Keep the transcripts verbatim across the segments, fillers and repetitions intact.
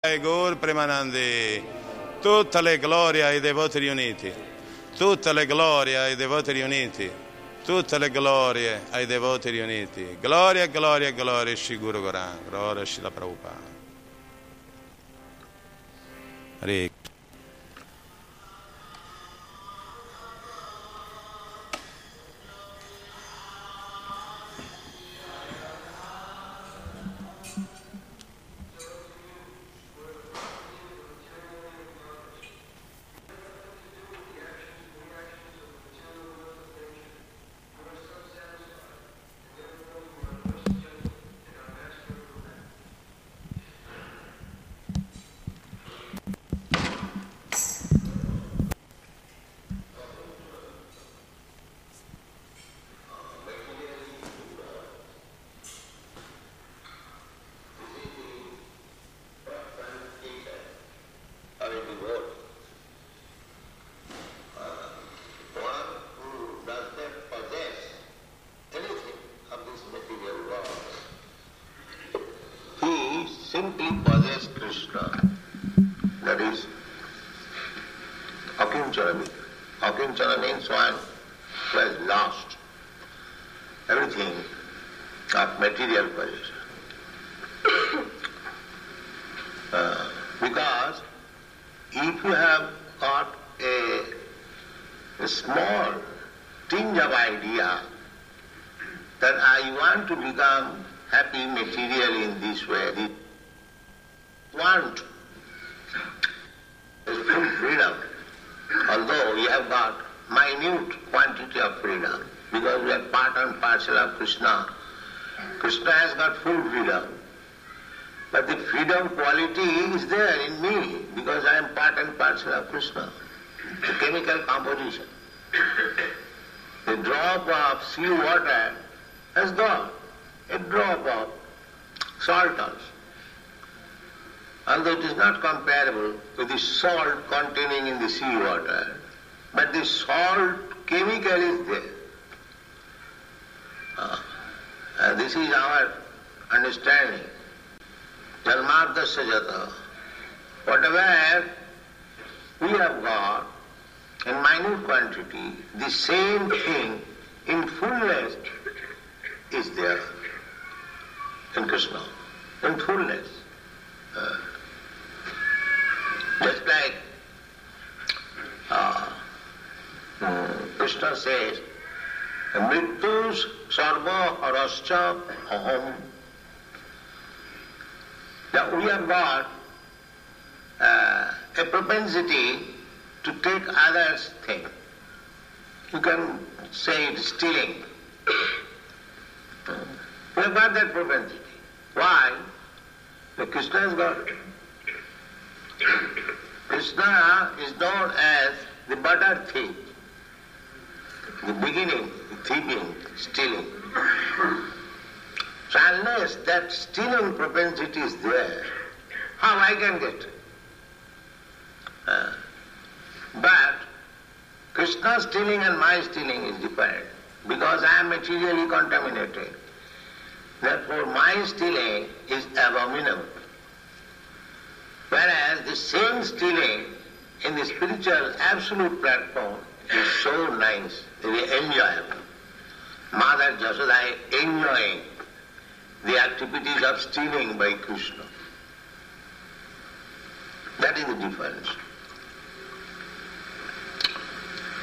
Guru Primanandi, tutta le gloria ai devoti riuniti, tutte le glorie ai devoti riuniti, tutte le glorie ai devoti riuniti, gloria, gloria, gloria, Shri Guru Goran, gloria Srila Prabhupada. Simply possess Kṛṣṇa, that is, Akinchana. Akinchana means one who has lost everything of material possession. uh, because if you have got a, a small tinge of idea that I want to become happy material in this way, want is full freedom, although we have got minute quantity of freedom, because we are part and parcel of Kṛṣṇa. Kṛṣṇa has got full freedom, but the freedom quality is there in me, because I am part and parcel of Kṛṣṇa, the chemical composition. The drop of sea water has gone, a drop of salt also, although it is not comparable with the salt containing in the sea water, but the salt chemical is there. Uh, and this is our understanding. Janmār dasya jata. Whatever we have got in minute quantity, the same thing in fullness is there in Kṛṣṇa, in fullness. Uh, Just like uh, Krishna says, Mrityus sarva harascha aham. Now we have got uh, a propensity to take others' things. You can say it's stealing. We have got that propensity. Why? Because Krishna has got it. Kṛṣṇa is known as the butter thief, the beginning, the thieving, stealing. So unless that stealing propensity is there, how I can get it? Uh, but Kṛṣṇa's stealing and my stealing is different, because I am materially contaminated. Therefore my stealing is abominable. Whereas the same stealing in the spiritual absolute platform is so nice, very enjoyable. Mother Yashoda enjoying the activities of stealing by Krishna. That is the difference.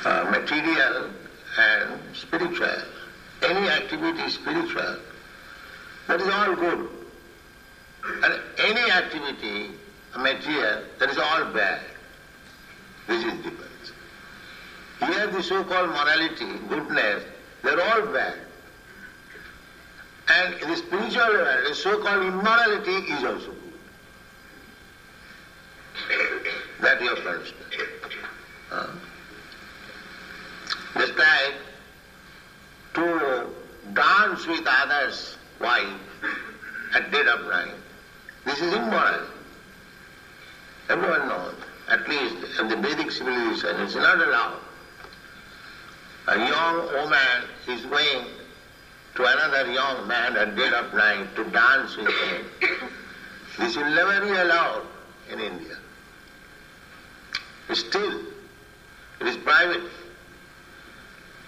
Uh, material and spiritual. Any activity is spiritual. That is all good. And any activity material, that is all bad. This is difference. Here the so-called morality, goodness, they are all bad. And in the spiritual world, the so-called immorality is also good. That you have to understand. Uh, just like to dance with others' wife at dead of night, this is immoral. Everyone knows, at least in the Vedic civilization, it's not allowed. A young woman is going to another young man at dead of night to dance with him. This will never be allowed in India. Still, it is private.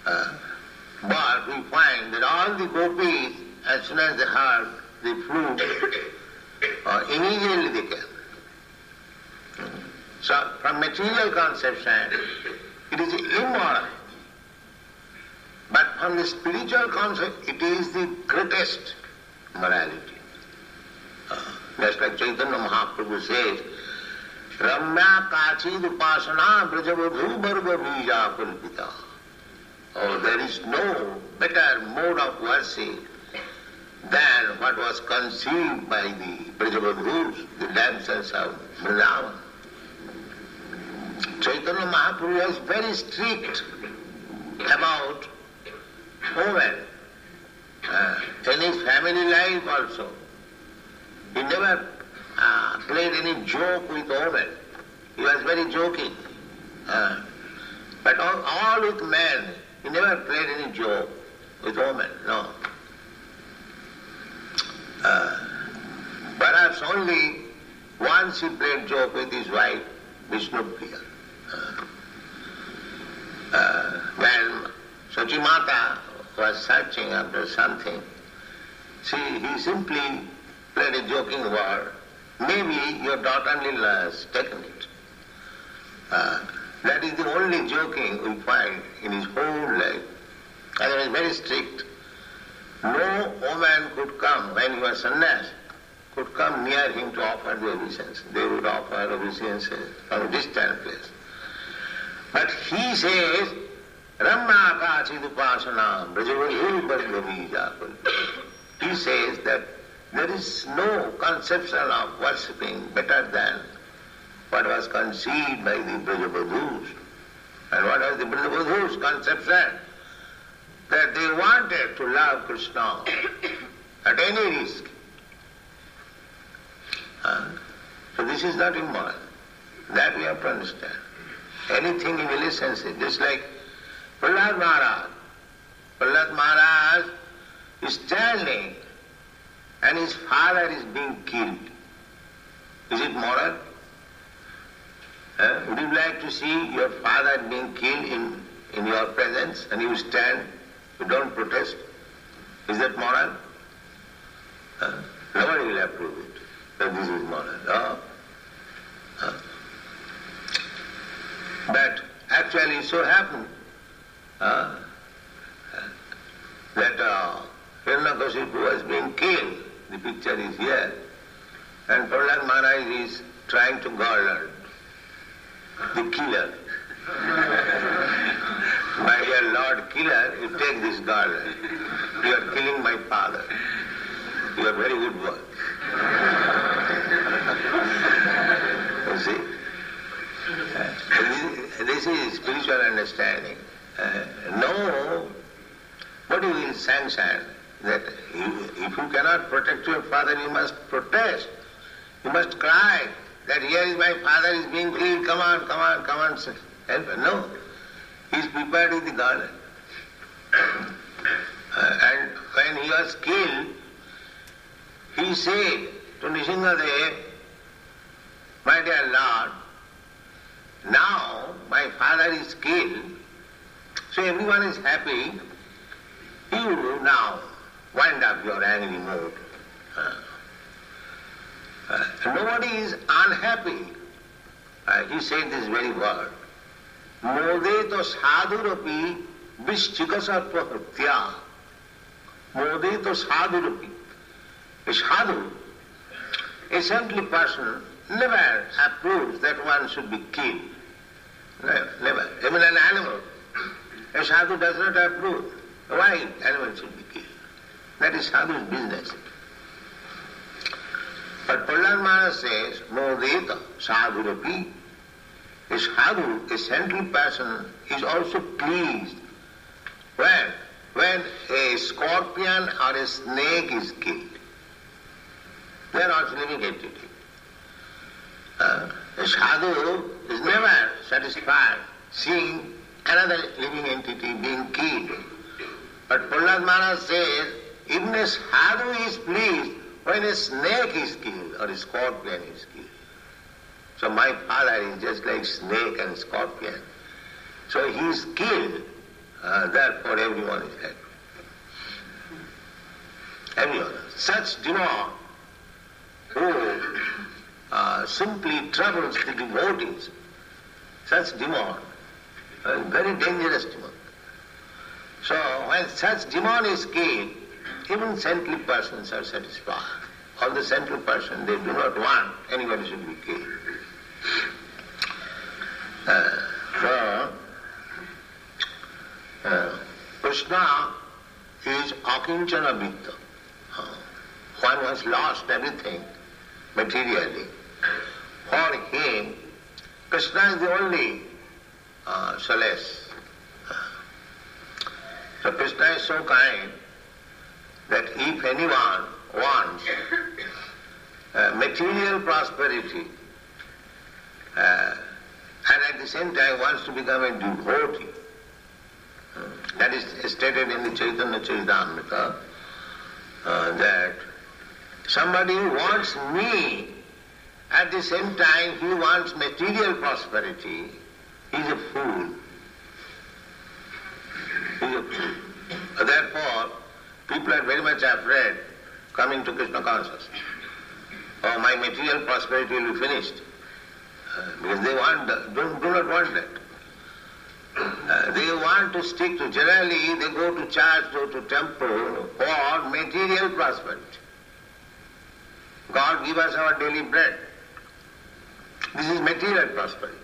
Uh, but we find that all the gopis, as soon as they heard the flute, uh, immediately they came. So, from material conception, it is immoral. But from the spiritual concept, it is the greatest morality. Just like Chaitanya Mahaprabhu says, Ramya Kachid Upasana Brajavadhu Bharva Bija Kulpita. Oh, there is no better mode of worship than what was conceived by the Brajavadhus, the dancers of Vrindavan. Chaitanya Mahaprabhu was very strict about women, uh, in his family life also. He never uh, played any joke with women. He was very joking. Uh, but all, all with men, he never played any joke with women, no. Uh, perhaps only once he played joke with his wife, Vishnupriya. Uh, uh, when Sachimata was searching after something, see, he simply played a joking word. Maybe your daughter-in-law has taken it. Uh, that is the only joking we find in his whole life. And it was very strict. No woman could come, when he was sannyas, could come near him to offer the obeisance. They would offer obeisances from a distant place. But he says, Ramya Kachid Upasana Brajavadhu Bharva Bija Kulpita. He says that there is no conception of worshipping better than what was conceived by the Brajavadhus. And what was the Brajavadhus' conception? That they wanted to love Krishna at any risk. Uh, so this is not immoral. That we have to understand. Anything in relationship, just like Prahlad Maharaj. Prahlad Maharaj is standing and his father is being killed. Is it moral? Uh, would you like to see your father being killed in, in your presence and you stand, you don't protest? Is that moral? Uh, nobody will approve it, that this is moral. No. Uh, but actually it so happened uh, that uh, Hiranya Kaśipu was being killed. The picture is here. And Prahlad Maharaj is trying to garland the killer. My dear Lord Killer, you take this garland. You are killing my father. You are very good boy. You see? Uh, this, this is spiritual understanding. Uh, no, but you will sanction that if you cannot protect your father, you must protest. You must cry that here is my father is being killed, come on, come on, come on, help. No, he is prepared with the garland. Uh, and when he was killed, he said to Nṛsiṁhadeva, my dear Lord, now my father is killed, so everyone is happy. You now wind up your angry mood. Uh, uh, nobody is unhappy. Uh, he said this very word. Mode to sadhurapi vishchikasatva hrtya. Mode to sadhurapi. A sadhu, a saintly person, never approves that one should be killed. Never. Even an animal. A sadhu does not approve. Why animal should be killed? That is sadhu's business. But Prahlad Maharaj says, Modeta sadhurapi. A sadhu, a saintly person, is also pleased when, when a scorpion or a snake is killed. They are also living entity. Uh, a sadhu is never satisfied seeing another living entity being killed. But Prahlad Maharaj says, even a sadhu is pleased when a snake is killed or a scorpion is killed. So my father is just like snake and scorpion. So he is killed, uh, therefore everyone is happy. Everyone. Such demon who uh, simply troubles the devotees, such demon, a very dangerous demon. So when such demon is killed, even central persons are satisfied. All the central person, they do not want anybody should be killed. Uh, so, uh, Kṛṣṇa is akinchana vitta. Uh, one has lost everything materially. For him, Kṛṣṇa is the only uh, solace. So Kṛṣṇa is so kind that if anyone wants uh, material prosperity uh, and at the same time wants to become a devotee, uh, that is stated in the Chaitanya Charitamrita, uh, that somebody who wants me, at the same time he wants material prosperity, he is a fool. He is a fool. Uh, therefore, people are very much afraid coming to Krishna consciousness. Oh, my material prosperity will be finished. Uh, because they want, don't, do not want that. Uh, they want to stick to, generally they go to church, go to temple for material prosperity. God give us our daily bread. This is material prosperity.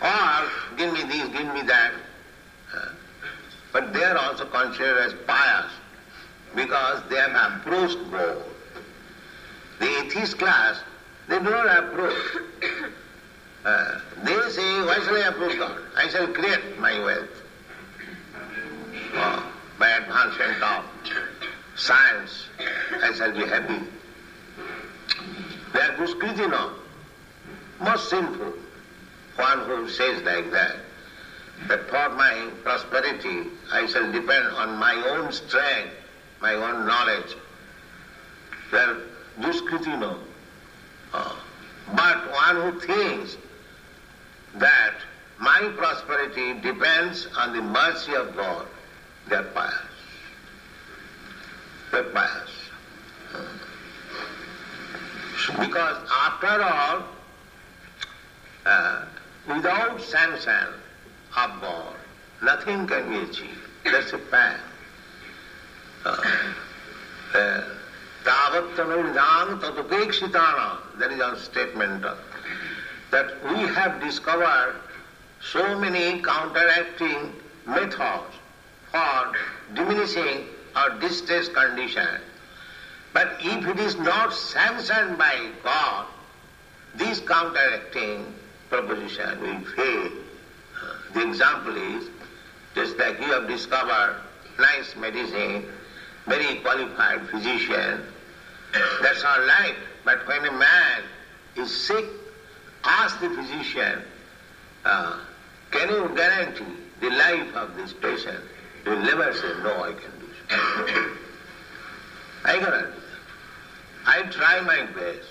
Or give me this, give me that. Uh, But they are also considered as pious because they have approached God. The atheist class, they do not approach. Uh, they say, why shall I approach God? I shall create my wealth oh, by advancement of science. I shall be happy. They are Guskritino, most sinful, one who says like that. That for my prosperity I shall depend on my own strength, my own knowledge. They are duskritino. Uh, but one who thinks that my prosperity depends on the mercy of God, they are pious. They are pious. Uh, because after all, uh, without sanction of God, nothing can be achieved. That's a fact. That is our statement. That we have discovered so many counteracting methods for diminishing our distress condition. But if it is not sanctioned by God, this counteracting proposition will fail. The example is, just like you have discovered nice medicine, very qualified physician, that's all right. But when a man is sick, ask the physician, uh, can you guarantee the life of this patient? He will never say, no, I can do so. I cannot do that. I try my best.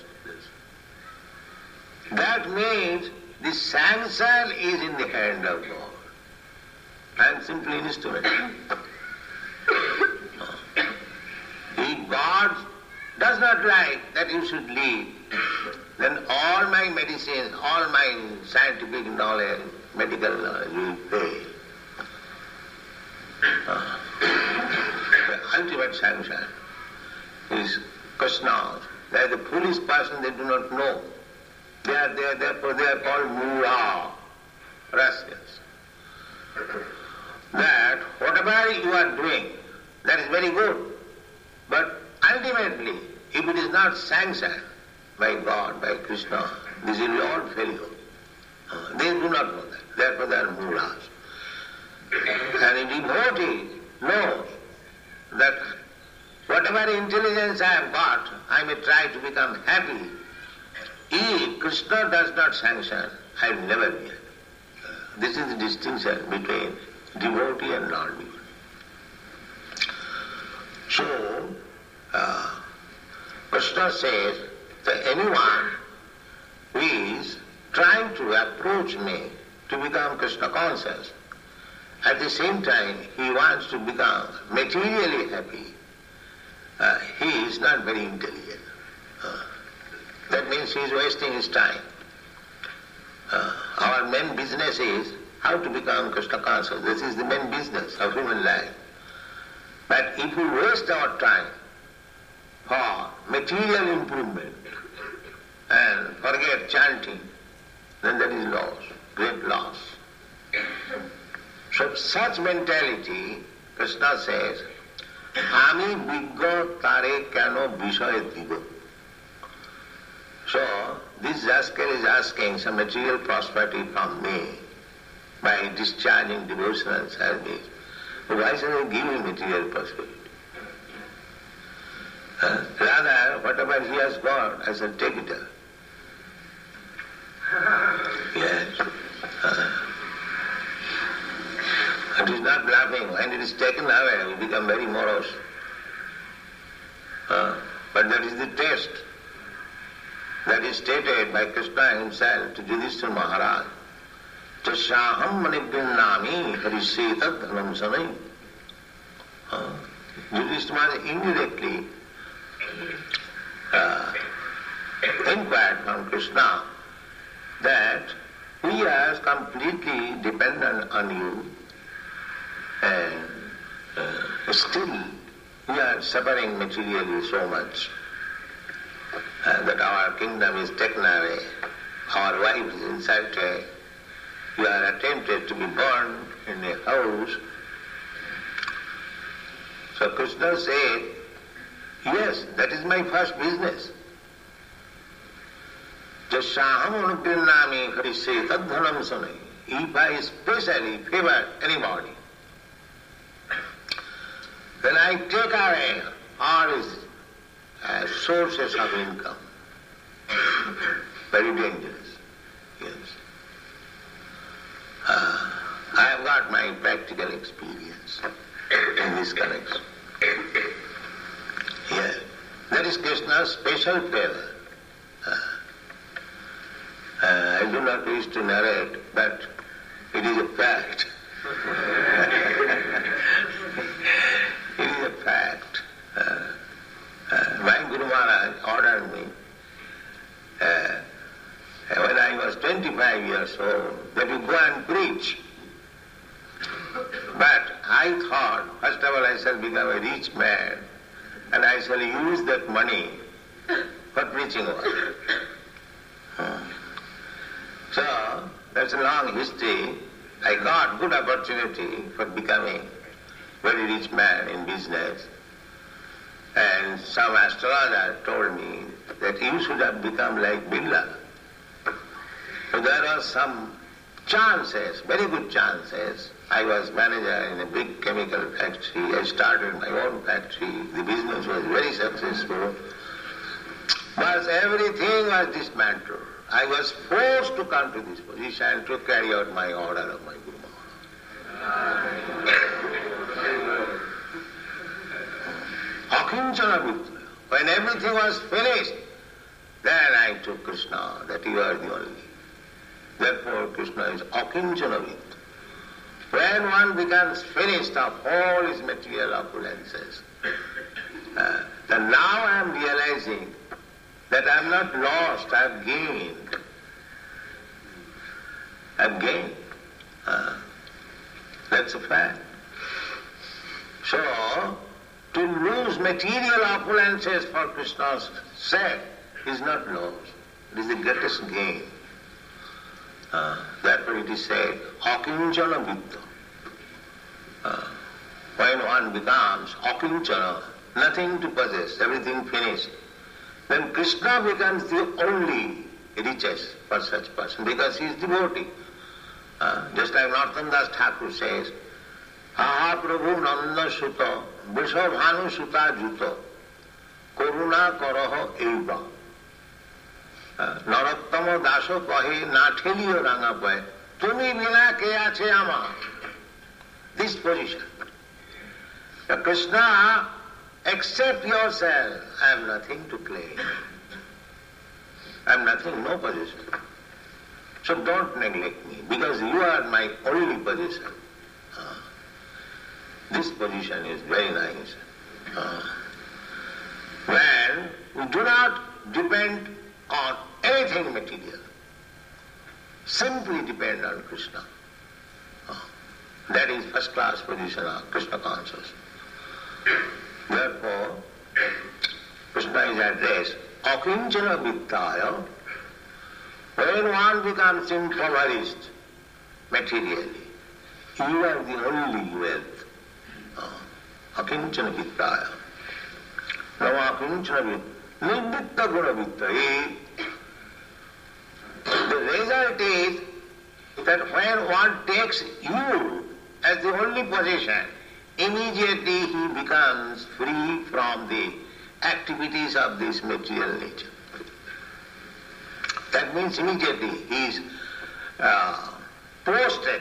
That means the sanction is in the hand of God. I am simply an instrument. If God does not like that you should leave, then all my medicines, all my scientific knowledge, medical knowledge will fail. The ultimate sanction is Kṛṣṇa. They are the foolish person, they do not know. They are there, therefore they are called Mura, Russians. That whatever you are doing, that is very good. But ultimately, if it is not sanctioned by God, by Krishna, this is all failure. Uh, they do not know that. Therefore they are Muras. And a devotee knows that whatever intelligence I have got, I may try to become happy. If Krishna does not sanction, I will never be happy. This is the distinction between devotee and non-devotee. So, uh, Krishna says that anyone who to approach me to become Krishna conscious. At the same time, he wants to become materially happy. Uh, he is not very intelligent. Uh, that means he is wasting his time. Uh, our main business is how to become Krishna conscious. This is the main business of human life. But if we waste our time for material improvement and forget chanting, then that is loss, great loss. So such mentality, Krishna says, Ami biggo tare kano visaya digo. So this rascal is asking some material prosperity from me by discharging devotional service. Why should I give him material prosperity? Uh, rather, whatever he has got, I shall take it up. Yes. Uh, it is not laughing. When it is taken away, we become very morose. Uh, but that is the test that is stated by Krishna himself to Yudhishthira Maharaj. Tasaham manibhinnami harisetat dhanamsanai. Uh, Yudhishthira Maharaj indirectly Uh, inquired from Krishna that we are completely dependent on you and uh, still we are suffering materially so much uh, that our kingdom is taken away, our wife is insulted, you are attempted to be burned in a house. So Krishna said, yes, that is my first business. Jasaham anupirnami harise tadhanam sunai. If I specially favor anybody, then I take away all his uh, sources of income. Very dangerous. Yes. Uh, I have got my practical experience in this connection. Yes, that is Krishna's special favor. Uh, uh, I do not wish to narrate, but it is a fact. It is a fact. Uh, uh, my Guru Maharaj ordered me, uh, when I was twenty-five years old, that you go and preach. But I thought, first of all I shall become a rich man, and I shall use that money for preaching work. Hmm. So, that's a long history. I got good opportunity for becoming very rich man in business. And some astrologer told me that you should have become like Birla. So there are some chances, very good chances. I was manager in a big chemical factory. I started my own factory. The business was very successful. But everything was dismantled. I was forced to come to this position to carry out my order of my Guru Maharaj. Akinchana. When everything was finished, then I took Krishna, that you are the only. Therefore Krishna is Akinchana. When one becomes finished of all his material opulences, uh, then now I am realizing that I am not lost, I have gained. I have gained. Uh, that's a fact. So, to lose material opulences for Krishna's sake is not loss. It is the greatest gain. Uh, therefore it is said, Akinchana Vitta. Uh, when one becomes Akinchana, nothing to possess, everything finished, then Krishna becomes the only riches for such person because he is devotee. Uh, just like Narottama dāsa Ṭhākura says, Aha Prabhu Nanda Suta, Vrishabhanu Suta Juta, Karuna Karaha Eva. Narottama dāsa kahe na theliyo ranga paye. Tumi bina ke ache ama. This position. So Krishna, accept yourself. I have nothing to claim. I have nothing, no position. So don't neglect me, because you are my only position. Uh, this position is very nice. Uh, when we do not depend on anything material, simply depend on Kṛṣṇa. Uh, that is first class position of Kṛṣṇa consciousness. Therefore, Kṛṣṇa is addressed, akinchana vittaya. When one becomes impoverished materially, you are the only wealth. Akinchana vittaya. Now akinchana vittaya, nirvitta guna vittaya. The result is that when one takes you as the only possession, immediately he becomes free from the activities of this material nature. That means immediately he is uh, posted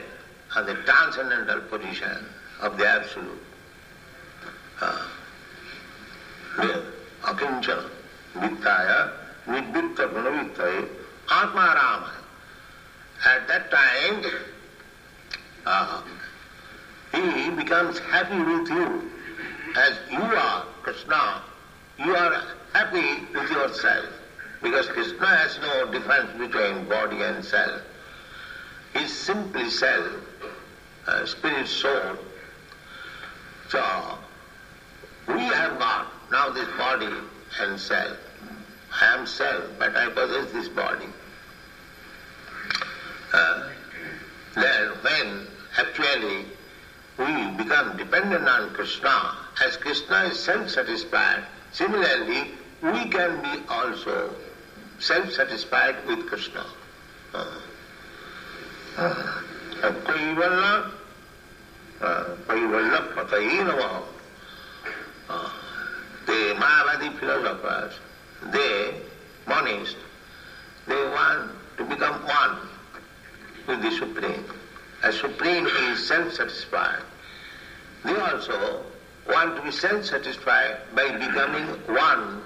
on the transcendental position of the Absolute. Uh, Akinchana vittaya nirvitta guna vittaya Atma Rama. At that time, uh, he becomes happy with you. As you are Kṛṣṇa, you are happy with yourself, because Kṛṣṇa has no difference between body and self. He is simply self, uh, spirit, soul. So, we have got now this body and self. I am self, but I possess this body. Uh, then when actually we become dependent on Kṛṣṇa, as Kṛṣṇa is self-satisfied, similarly we can be also self-satisfied with Kṛṣṇa. Kaivalla Kaivalla Patayinava. The Mahavadi philosophers, they, monists, they want to become one with the Supreme. As Supreme is self-satisfied, they also want to be self-satisfied by becoming one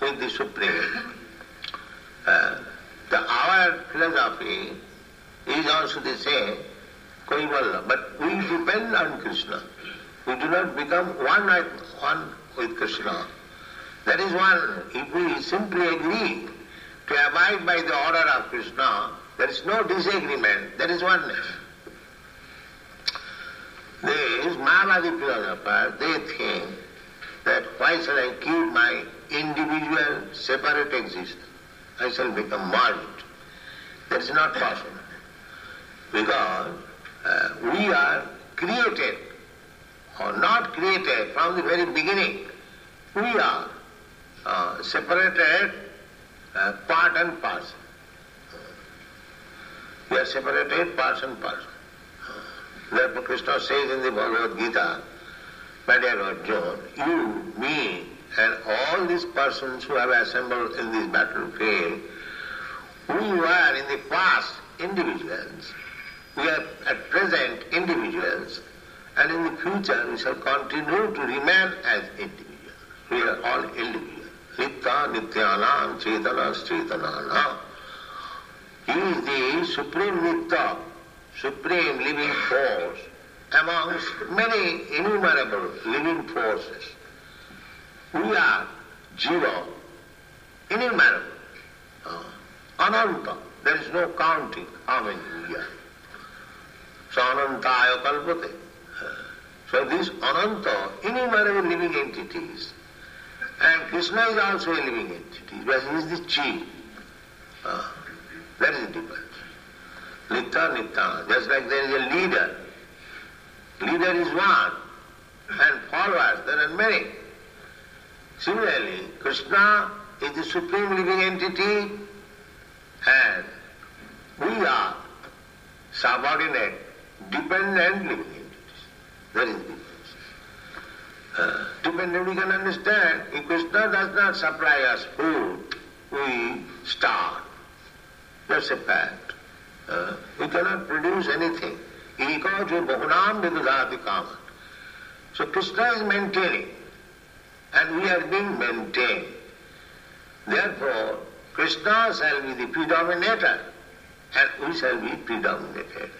with the Supreme. Uh, the, our philosophy is also the same, Kaivalya, but we depend on Kṛṣṇa. We do not become one, one with Kṛṣṇa. That is one, if we simply agree to abide by the order of Kṛṣṇa, there is no disagreement, there is oneness. These Mahavadi philosophers, they think that why shall I keep my individual, separate existence? I shall become merged. That is not possible, because uh, we are created or not created from the very beginning. We are Uh, separated uh, part and parcel. We are separated part and parcel. Therefore Krishna says in the Bhagavad Gita, my dear Arjuna, you, me and all these persons who have assembled in this battlefield, we were in the past individuals, we are at present individuals, and in the future we shall continue to remain as individuals. We are all individuals. Nitta, Nityanam, Chetana, Chetana. He is the supreme Nitta, supreme living force amongst many innumerable living forces. We are Jiva, innumerable, Ananta. There is no counting how many we are. So Anantaya Kalpate. So these Ananta, innumerable living entities. And Krishna is also a living entity, but he is the chief. Uh, that is the difference. Nitta, Nitta, just like there is a leader. Leader is one, and followers, there are many. Similarly, Krishna is the supreme living entity, and we are subordinate, dependent living entities. That is the difference. Uh, dependent we can understand, if Krishna does not supply us food, we starve. That's a fact. Uh, we cannot produce anything. So Krishna is maintaining, and we are being maintained. Therefore, Krishna shall be the predominator and we shall be predominated.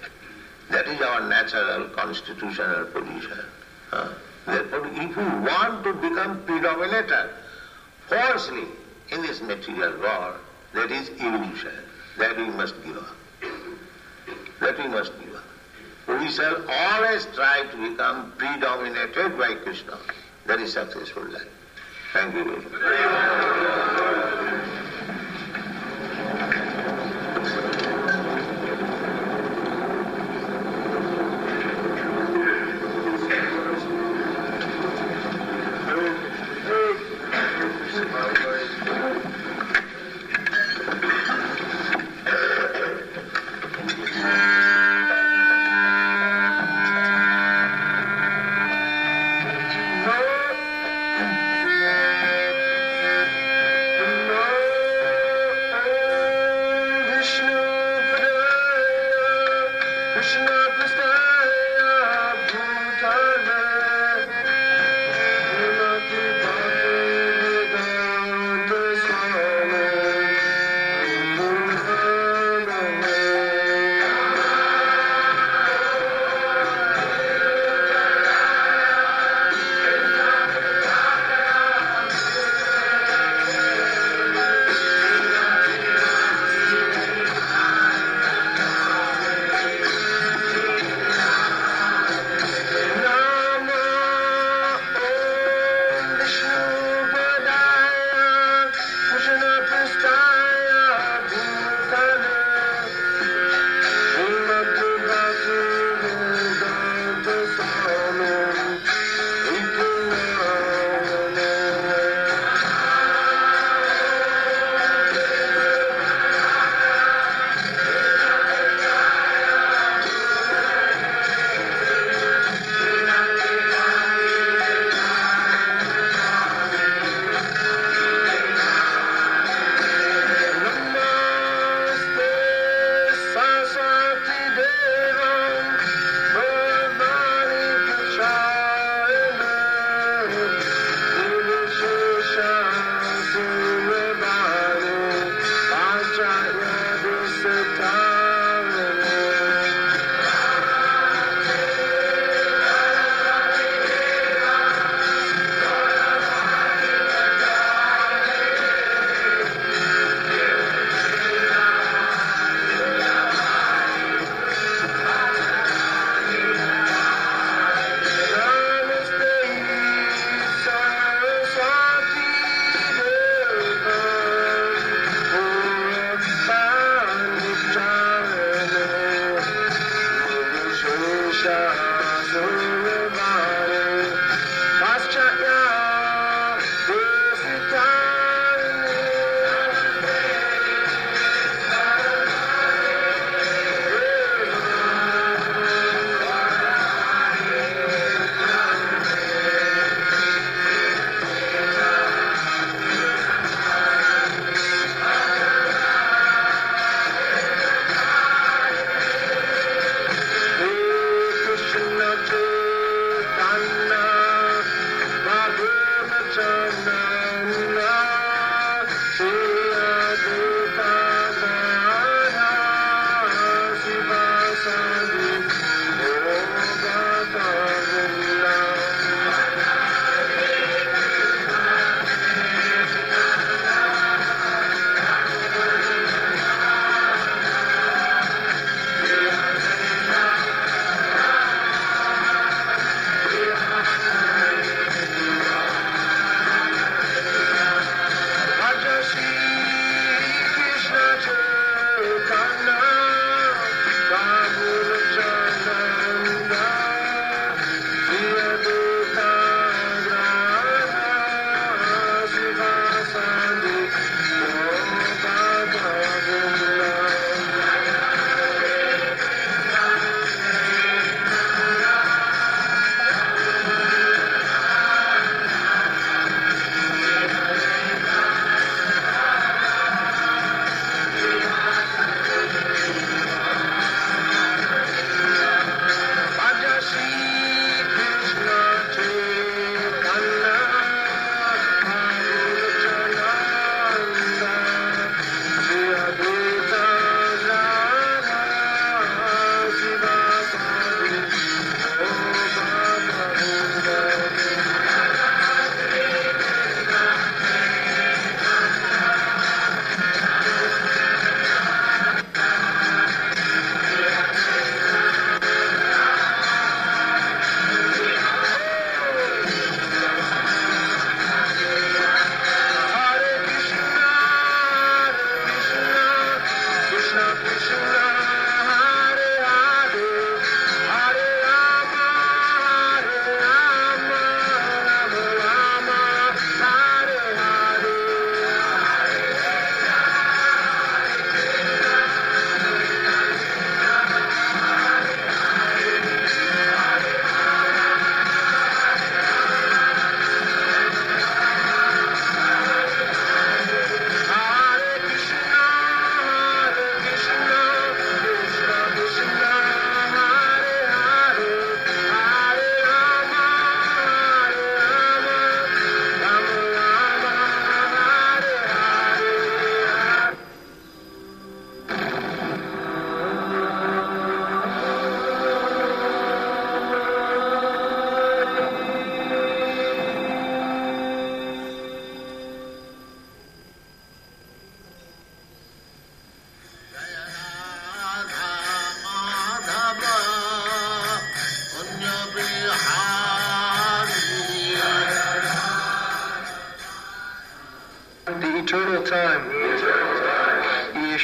That is our natural constitutional position. Huh? Therefore, if we want to become predominated falsely in this material world, that is illusion, that we must give up. That we must give up. We shall always try to become predominated by Krishna. That is successful life. Thank you very much.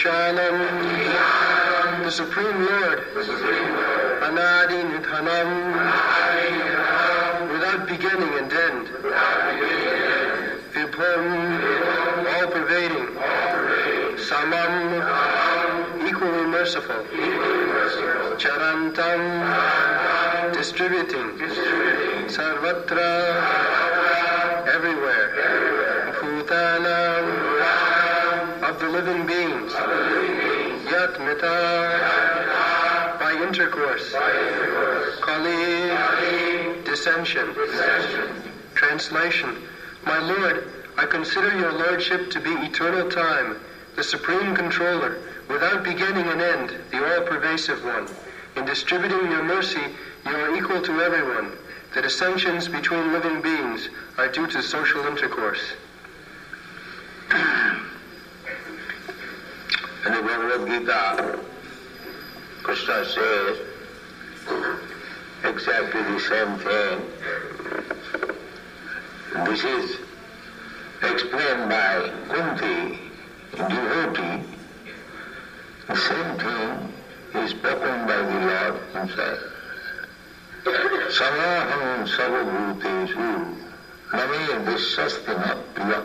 Vishanam, the Supreme Lord, Anadi Nithanam, without beginning and end, Vipom, all-pervading, Samam, equally merciful, Charantam, distributing, Sarvatra, everywhere, Bhutanam, of the living beings, Yat Mita, by intercourse, Kali, dissension, translation. My Lord, I consider your Lordship to be eternal time, the Supreme Controller, without beginning and end, the all-pervasive one. In distributing your mercy, you are equal to everyone. The dissensions between living beings are due to social intercourse. In the Bhagavad Gita, Krishna says exactly the same thing. This is explained by Kunti, devotee. The same thing is spoken by the Lord himself. Samaham sarvabhuteshu name vishastina priya.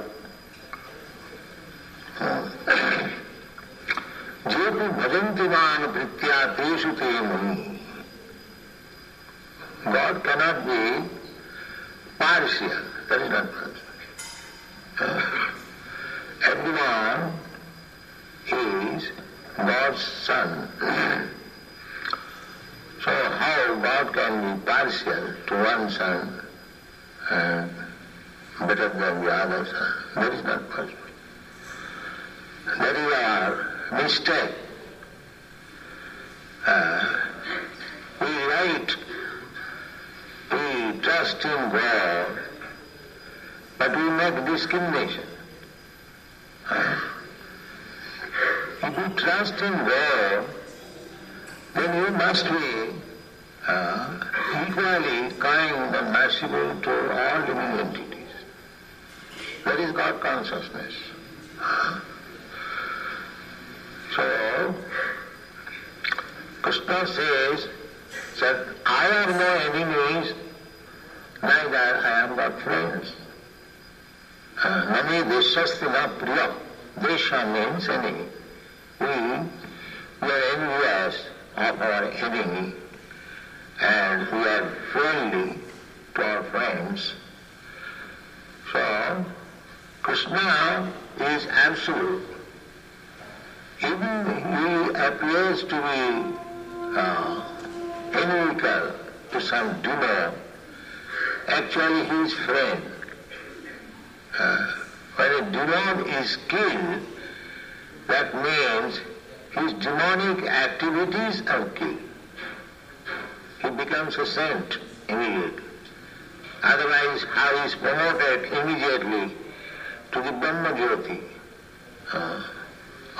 Jepu bhajantivan pritya tesu te muni. God cannot be partial. That is not possible. Everyone is God's son. So how God can be partial to one son and better than the other son? That is not possible. That is our mistake. Uh, we write, we trust in God, but we make discrimination. Uh, if you trust in God, then you must be uh, equally kind and merciful to all living entities. That is God consciousness. Uh, So, Krishna says that I have no enemies, neither I have got friends. Nami deshastina priya. Desha means enemy. We are envious of our enemy and we are friendly to our friends. So, Krishna is absolute. Even he appears to be uh, inimical to some demon, actually he is friend. Uh, when a demon is killed, that means his demonic activities are killed. He becomes a saint immediately. Otherwise, how he is promoted immediately to the Brahmajyoti? Uh,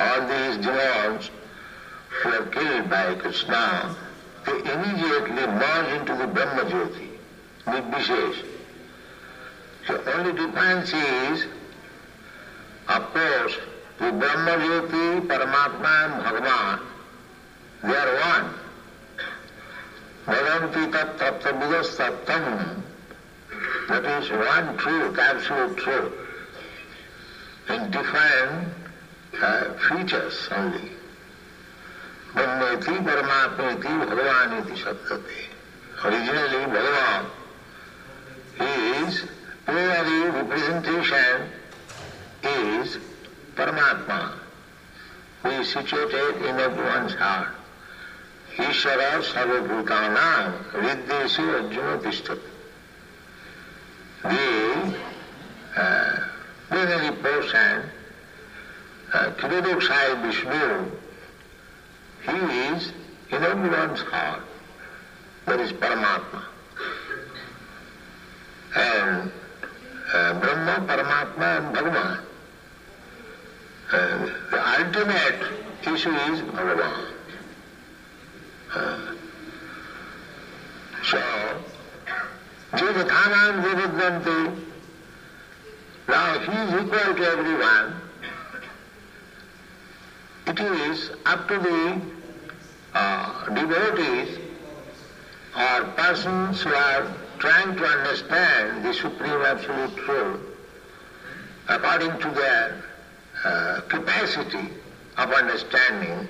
All these demons who are killed by Krishna, they immediately merge into the Brahmajyoti, the Vishesh. The only difference is, of course, the Brahmajyoti, Paramatma and Bhagavan, they are one. Vedanti tat tattvavidas tattam, that is one truth, absolute truth, in different Uh, features only. Brahmeti, Paramatmeti, Bhagavaneti Shabdate. Originally, Bhagavan is purely representation is Paramatma, who is situated in everyone's heart. Ishvara sarvabhutanam riddhesu arjuna tishtat. The uh, plenary portion Kṛṣṇa Sai Viṣṇu, he is in everyone's heart. That is Paramatma. And uh, Brahma, Paramatma and Bhagavan. And the ultimate issue is Bhagavan. Uh, so, Jevathanam Jevatvanti, now he is equal to everyone. It is up to the uh, devotees or persons who are trying to understand the Supreme Absolute Truth according to their uh, capacity of understanding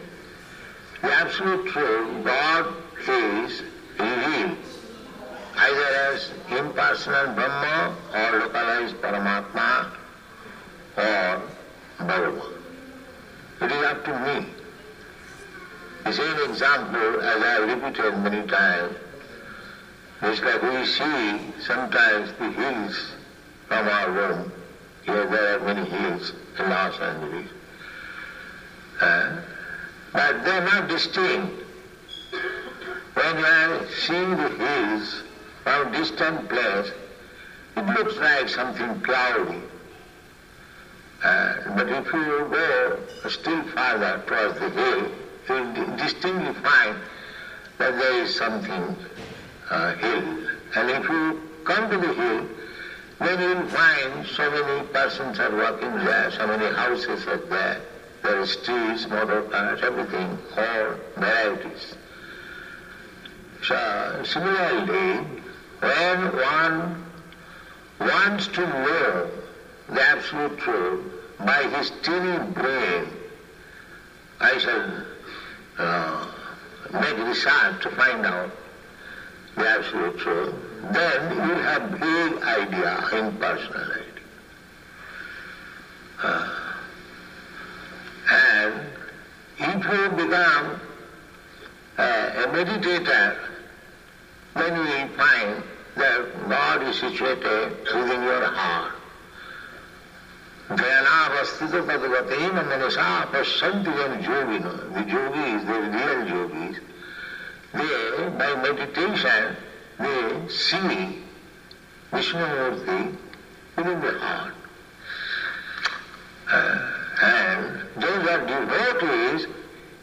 the Absolute Truth. God is revealed either as impersonal Brahma or localized Paramatma or Bhagavan. It is up to me. The same example, as I have repeated many times, just like we see sometimes the hills from our room. Here there are many hills in Los Angeles. Uh, but they are not distinct. When you are seeing the hills from a distant place, it looks like something cloudy. Uh, but if you go still farther towards the hill, you will distinctly find that there is something uh, hill. And if you come to the hill, then you will find so many persons are walking there, so many houses are there. There are streets, motor cars, everything, all varieties. So similarly, when one wants to know the Absolute Truth by his teeny brain, I shall uh, make research to find out the Absolute Truth, then you will have vague idea, impersonal idea. Uh, and if you become uh, a meditator, then you will find that God is situated within your heart. Dhyanavastita tadvateena manasa pasanti jam yogina. The yogis, the real yogis, they, by meditation, they see Vishnu-murti within the heart. Uh, and those are devotees,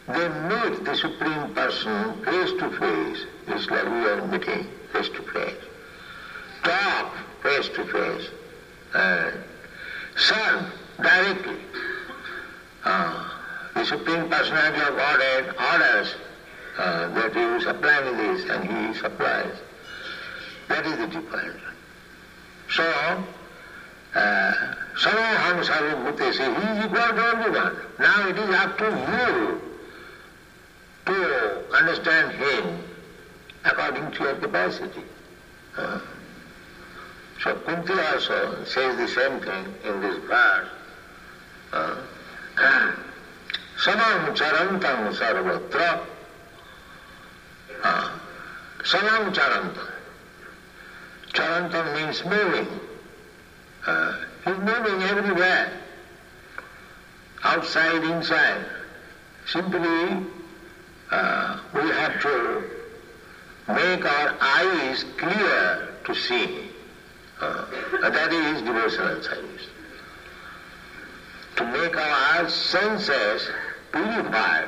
they meet the Supreme Person face to face, just like we are meeting face to face. Talk face to face. Uh, Serve directly. Uh, the Supreme Personality of Godhead orders uh, that you supply me this and he supplies. That is the difference. So, Sarvaham Sarvabhute says, he is equal to everyone. Now it is up to you to understand him according to your capacity. Uh, So Kunti also says the same thing in this verse. Uh, Samam charantam sarvatra. Uh, Samam charantam. Charantam means moving. Uh, he's moving everywhere. Outside, inside. Simply, uh, we have to make our eyes clear to see. Uh, that is devotional service. To make our senses purified,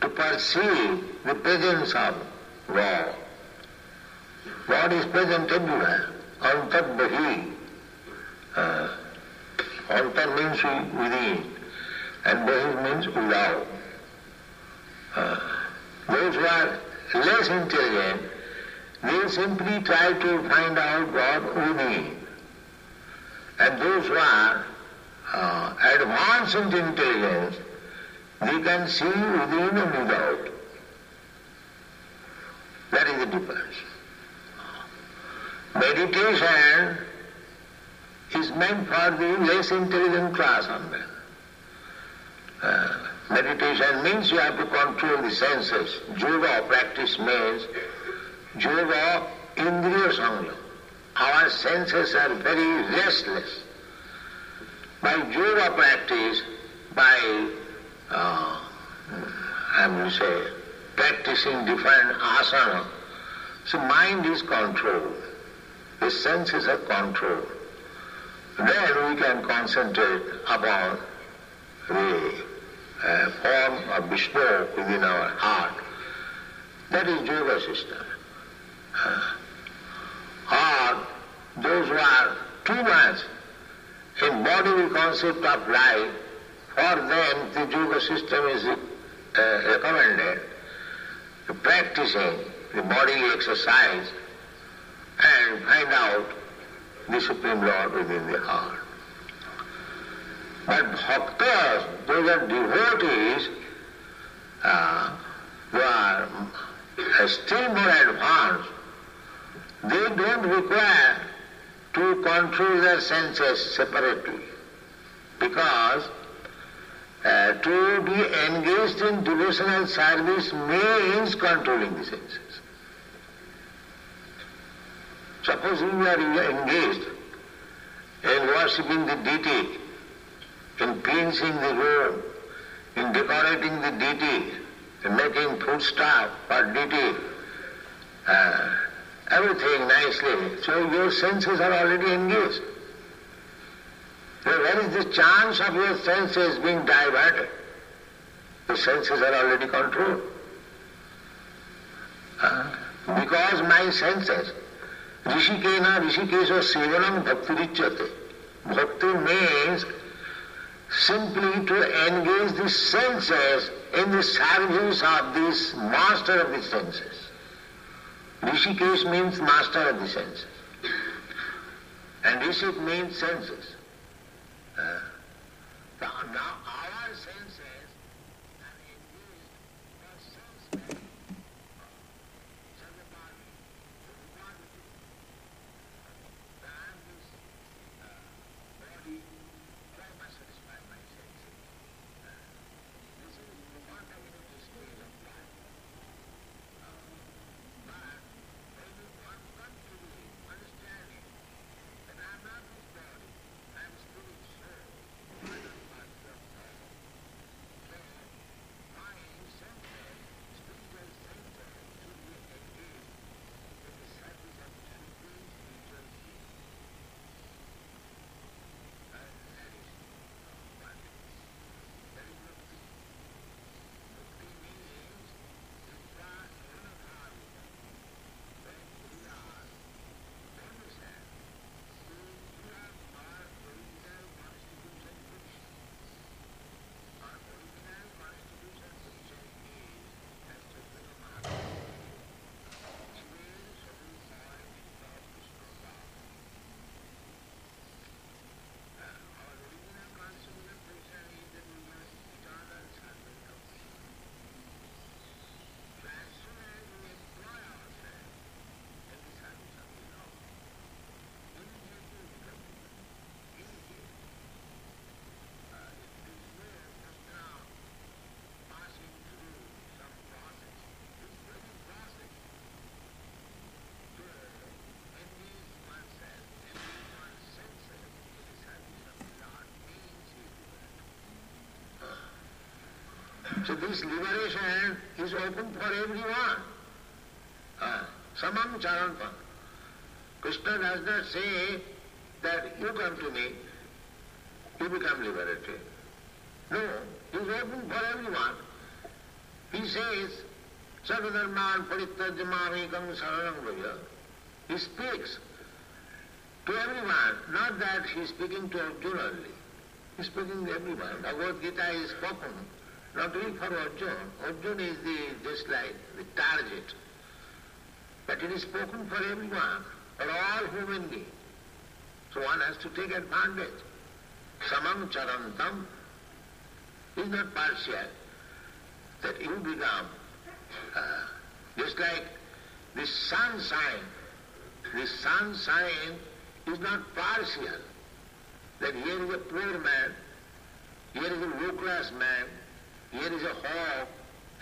to perceive the presence of God. God is present everywhere. Antar Bahi. Uh, Antar means within, and Bahi means without. Uh, those who are less intelligent, they simply try to find out God within. And those who are uh, advanced in intelligence, they can see within and without. That is the difference. Meditation is meant for the less intelligent class of men. Uh, meditation means you have to control the senses. Yoga practice means Yoga Indriya Sangha. Our senses are very restless. By yoga practice, by, uh, I will say, practicing different asana, so mind is controlled, the senses are controlled. Then we can concentrate upon the uh, form of Vishnu within our heart. That is yoga system. Uh, or those who are too much in bodily concept of life, For them, the yoga system is uh, recommended, practicing the bodily exercise and find out the Supreme Lord within the heart. But bhaktas, those are devotees, uh, who are still more advanced, they don't require to control their senses separately, because uh, to be engaged in devotional service means controlling the senses. Suppose you are engaged in worshipping the deity, in cleansing the room, in decorating the deity, in making foodstuff for deity, uh, everything nicely, so your senses are already engaged. So where is the chance of your senses being diverted? The senses are already controlled. Uh, because my senses, Rishikena Rishikeso Sevanam Bhaktirichyate. Bhakti means simply to engage the senses in the service of this master of the senses. Rishikesh means master of the senses. And Rishik means senses. Uh, now, now our senses are engaged for self-sparing. So this liberation is open for everyone. Uh, Samam Charantam. Krishna does not say that you come to me, you become liberated. No, it is open for everyone. He says, Sarvadharman Parityajyamamekam Saranam Brajya. He speaks to everyone, not that he is speaking to Arjuna only. He is speaking to everyone. Bhagavad Gita is spoken. Not only for Arjuna. Arjuna is the, just like the target. But it is spoken for everyone, for all human beings. So one has to take advantage. Samam Charantam is not partial, that you become uh, just like the sun sign. The sun sign is not partial, that here is a poor man, here is a low-class man, here is a hawk,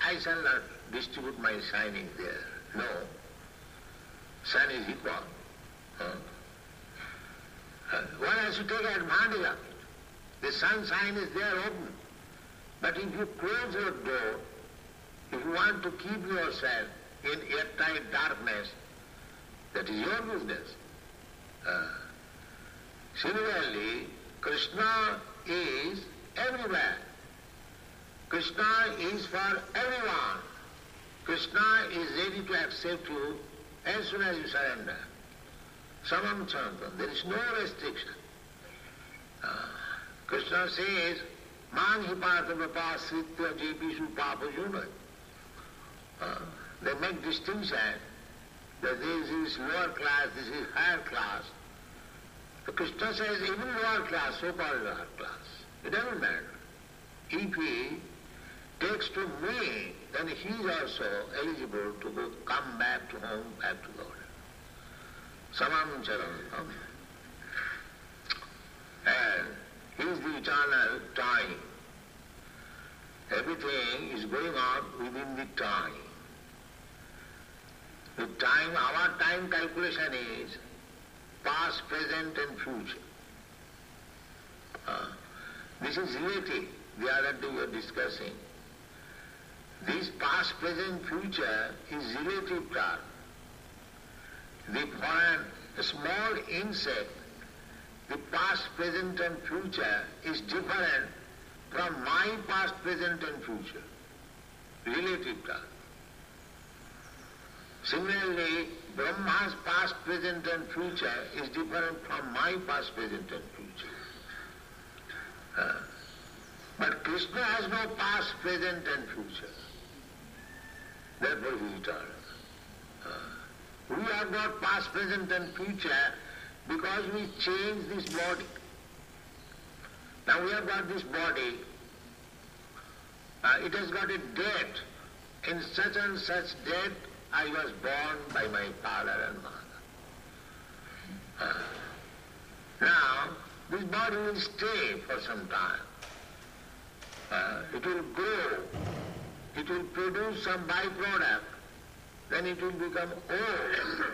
I shall not distribute my shining there. No. Sun is equal. Huh? One has to take advantage of it. The sun sign is there open. But if you close your door, if you want to keep yourself in airtight darkness, that is your business. Huh? Similarly, Krishna is everywhere. Krishna is for everyone. Krishna is ready to accept you as soon as you surrender. Samam Chantam, there is no restriction. Uh, Krishna says, Uh, they make distinction that this is lower class, this is higher class. But Krishna says even lower class, so-called lower class, it doesn't matter. If he takes to me, then he is also eligible to go, come back to home, back to God. Samanam Charanam. And he is the eternal time. Everything is going on within the time. The time, our time calculation is past, present and future. Uh, this is related. The other day we are discussing. This past, present, future is relative term. The foreign, a small insect, the past, present and future is different from my past, present and future, relative term. Similarly, Brahma's past, present and future is different from my past, present and future. Uh, but Krishna has no past, present and future. Therefore he is eternal. Uh, we have got past, present and future because we change this body. Now we have got this body, uh, it has got a date. In such and such date I was born by my father and mother. Uh, now this body will stay for some time. Uh, it will grow, it will produce some byproduct, then it will become old,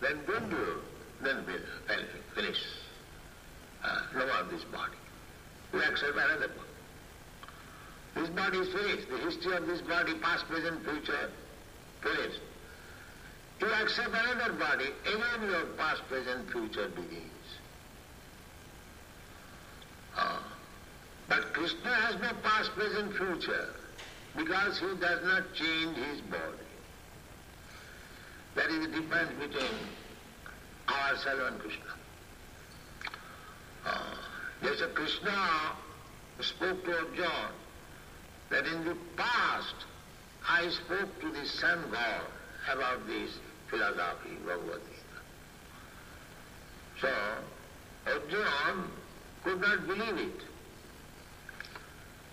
then dwindle, then finish. Uh, no more this body. We accept another body. This body is finished. The history of this body, past, present, future, finished. You accept another body, again your past, present, future begins. Uh, but Krishna has no past, present, future because he does not change his body. That is the difference between ourselves and Krishna. Uh, there's a Krishna spoke to Arjuna that in the past I spoke to the Sun God about this philosophy, Bhagavad Gita. So Arjuna could not believe it.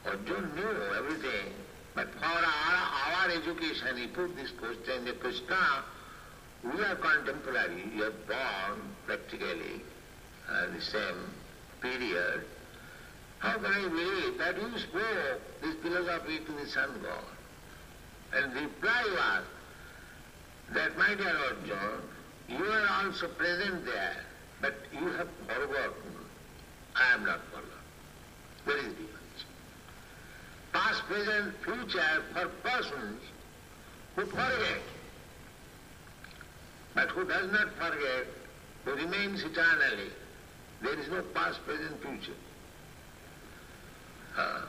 Arjuna knew everything, but for our, our education he put this question, the Krishna, we are contemporary, we are born practically uh, the same period. How can I believe that you spoke this philosophy to the Sun God? And the reply was that, my dear Arjuna, you are also present there, but you have forgotten. I am not forgotten. There is difference. Past, present, future for persons who forget, but who does not forget, who remains eternally. There is no past, present, future. Uh,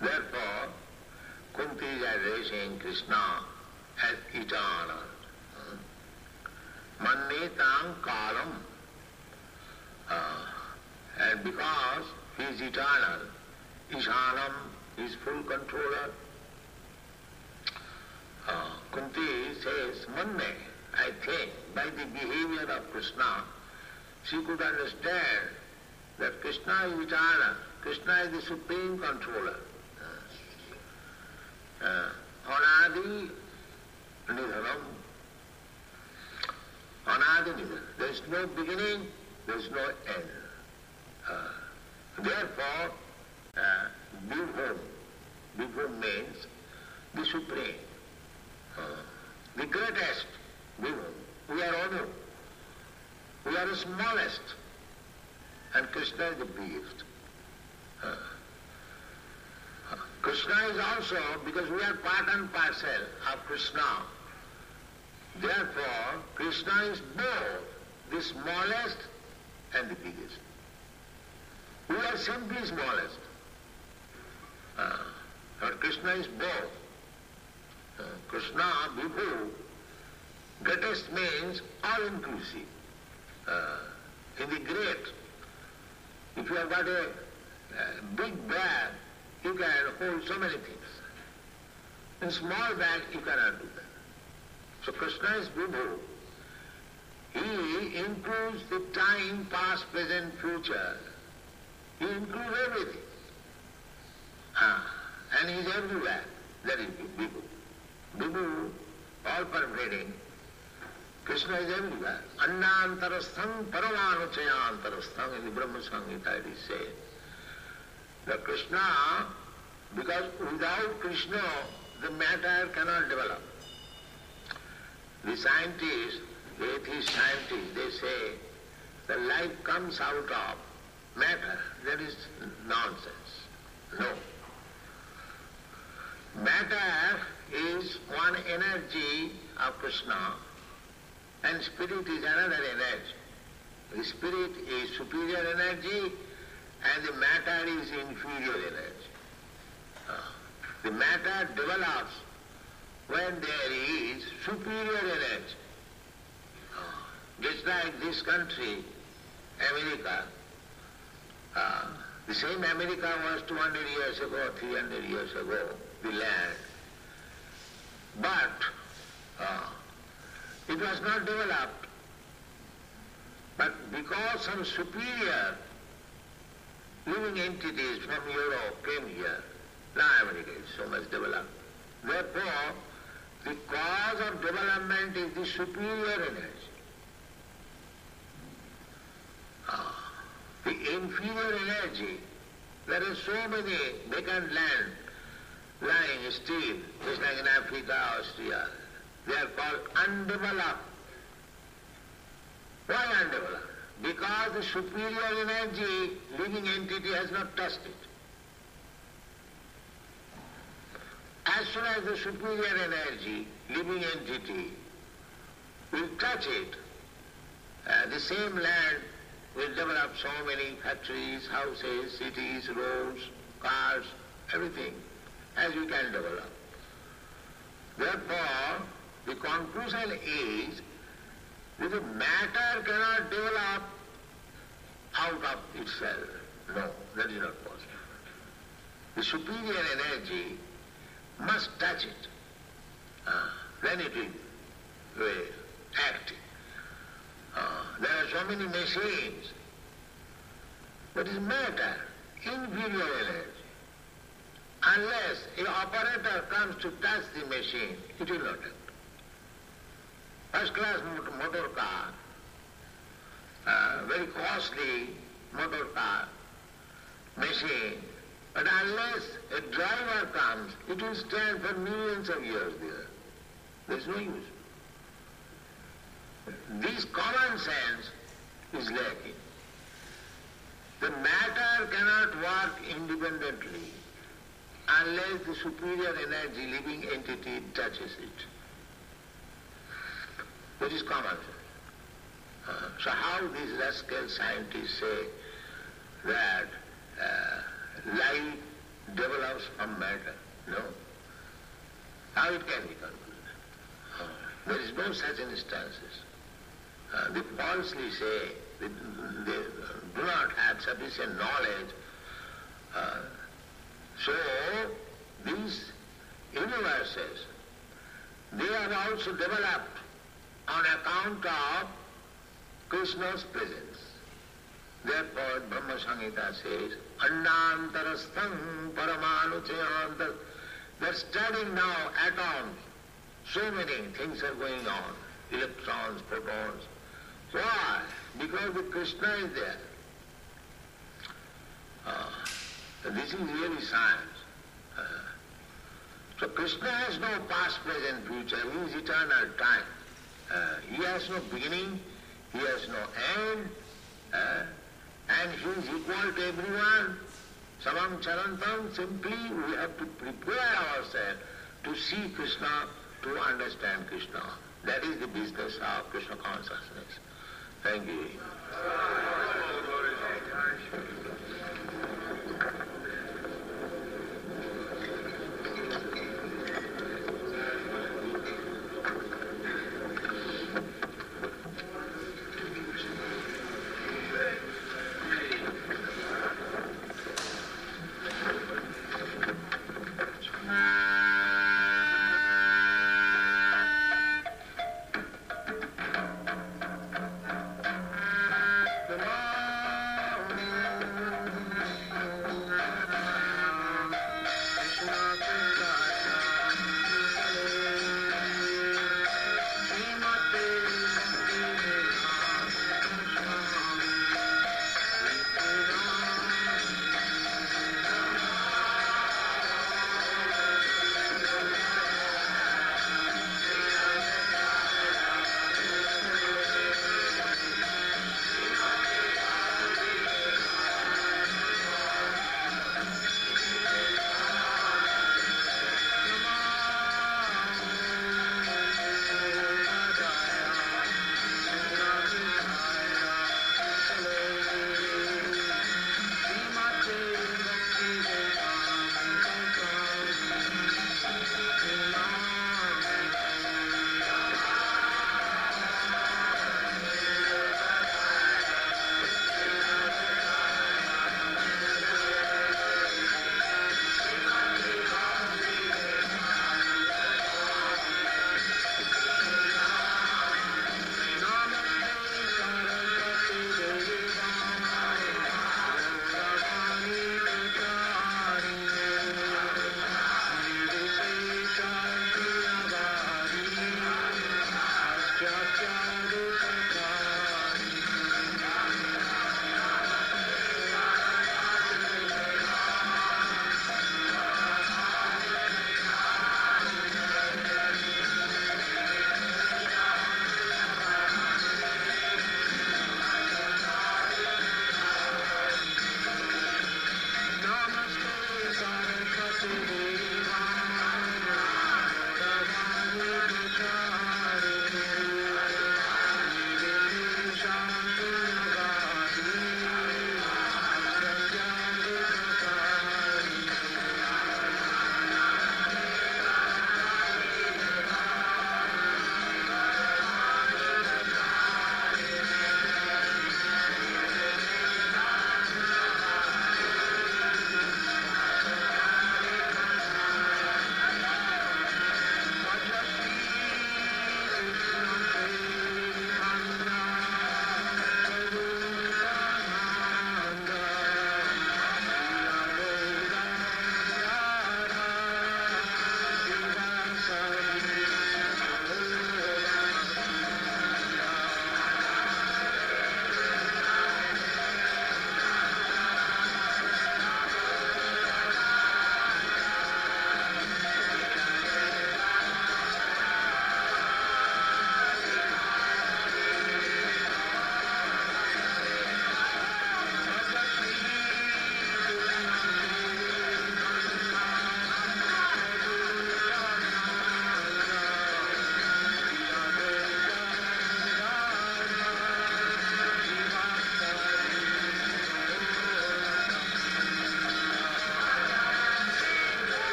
therefore, Kunti is addressing Krishna as eternal. Mannetam kalam. Uh, and because he is eternal, Ishanam is full controller. Uh, Kunti says, Manne, I think, by the behavior of Krishna, she could understand that Krishna is eternal. Krishna is the supreme controller. Uh, anadi nidhanam. Anadi nidhanam. There is no beginning, there is no end. Uh, therefore, uh, Vibhum. Vibhum means the supreme, uh, the greatest Vibhum. We are Anu. We are the smallest, and Krishna is the biggest. Uh, Krishna is also, because we are part and parcel of Krishna, therefore Krishna is both the smallest and the biggest. We are simply smallest, uh, but Krishna is both. Uh, Krishna, Vibhu, greatest means all-inclusive. Uh, in the great, if you have got a uh, big bag, you can hold so many things. In small bag, you cannot do that. So Kṛṣṇa is Vibhu. He includes the time, past, present, future. He includes everything. Ah, and he is everywhere. That is Vibhu. Vibhu, all-pervading. Kṛṣṇa is everywhere. Annāntarastham paramanuchayāntarastham, in the Brahma Sanghita it is said. The Kṛṣṇa, because without Krishna, the matter cannot develop. The scientists, the atheist scientists, they say that life comes out of matter. That is nonsense. No. Matter is one energy of Krishna and spirit is another energy. The spirit is superior energy and the matter is inferior energy. The matter develops when there is superior energy. Just like this country, America, uh, the same America was two hundred years ago, three hundred years ago, the land. But uh, it was not developed. But because some superior living entities from Europe came here, now America is so much developed. Therefore, the cause of development is the superior energy. Ah, the inferior energy, there are so many vacant land lying still, just like in Africa, Austria. They are called undeveloped. Why undeveloped? Because the superior energy, living entity has not touched it. As soon as the superior energy, living entity, will touch it, uh, the same land will develop so many factories, houses, cities, roads, cars, everything, as we can develop. Therefore, the conclusion is that the matter cannot develop out of itself. No, that is not possible. The superior energy must touch it, uh, then it will, will act. Uh, there are so many machines. But it's matter, inferior energy. Unless an operator comes to touch the machine, it will not act. First class motor car, uh, very costly motor car, machine, but unless a driver comes, it will stand for millions of years there. There's no use. This common sense is lacking. The matter cannot work independently unless the superior energy living entity touches it. That is common sense. Uh, so how these rascal scientists say that uh, life develops from matter. No. How it can be concluded? There is no such instances. Uh, they falsely say they, they do not have sufficient knowledge. Uh, so these universes, they are also developed on account of Krishna's presence. Therefore, Brahma Sanghita says, Annāntarastham paramanuchayāntar. They're studying now atoms. So many things are going on, electrons, protons. Why? Because the Krishna is there. Uh, this is really science. Uh, so Krishna has no past, present, future. He is eternal time. Uh, he has no beginning. He has no end. Uh, and he is equal to everyone. Savam charantam, simply we have to prepare ourselves to see Krishna, to understand Krishna. That is the business of Krishna consciousness. Thank you.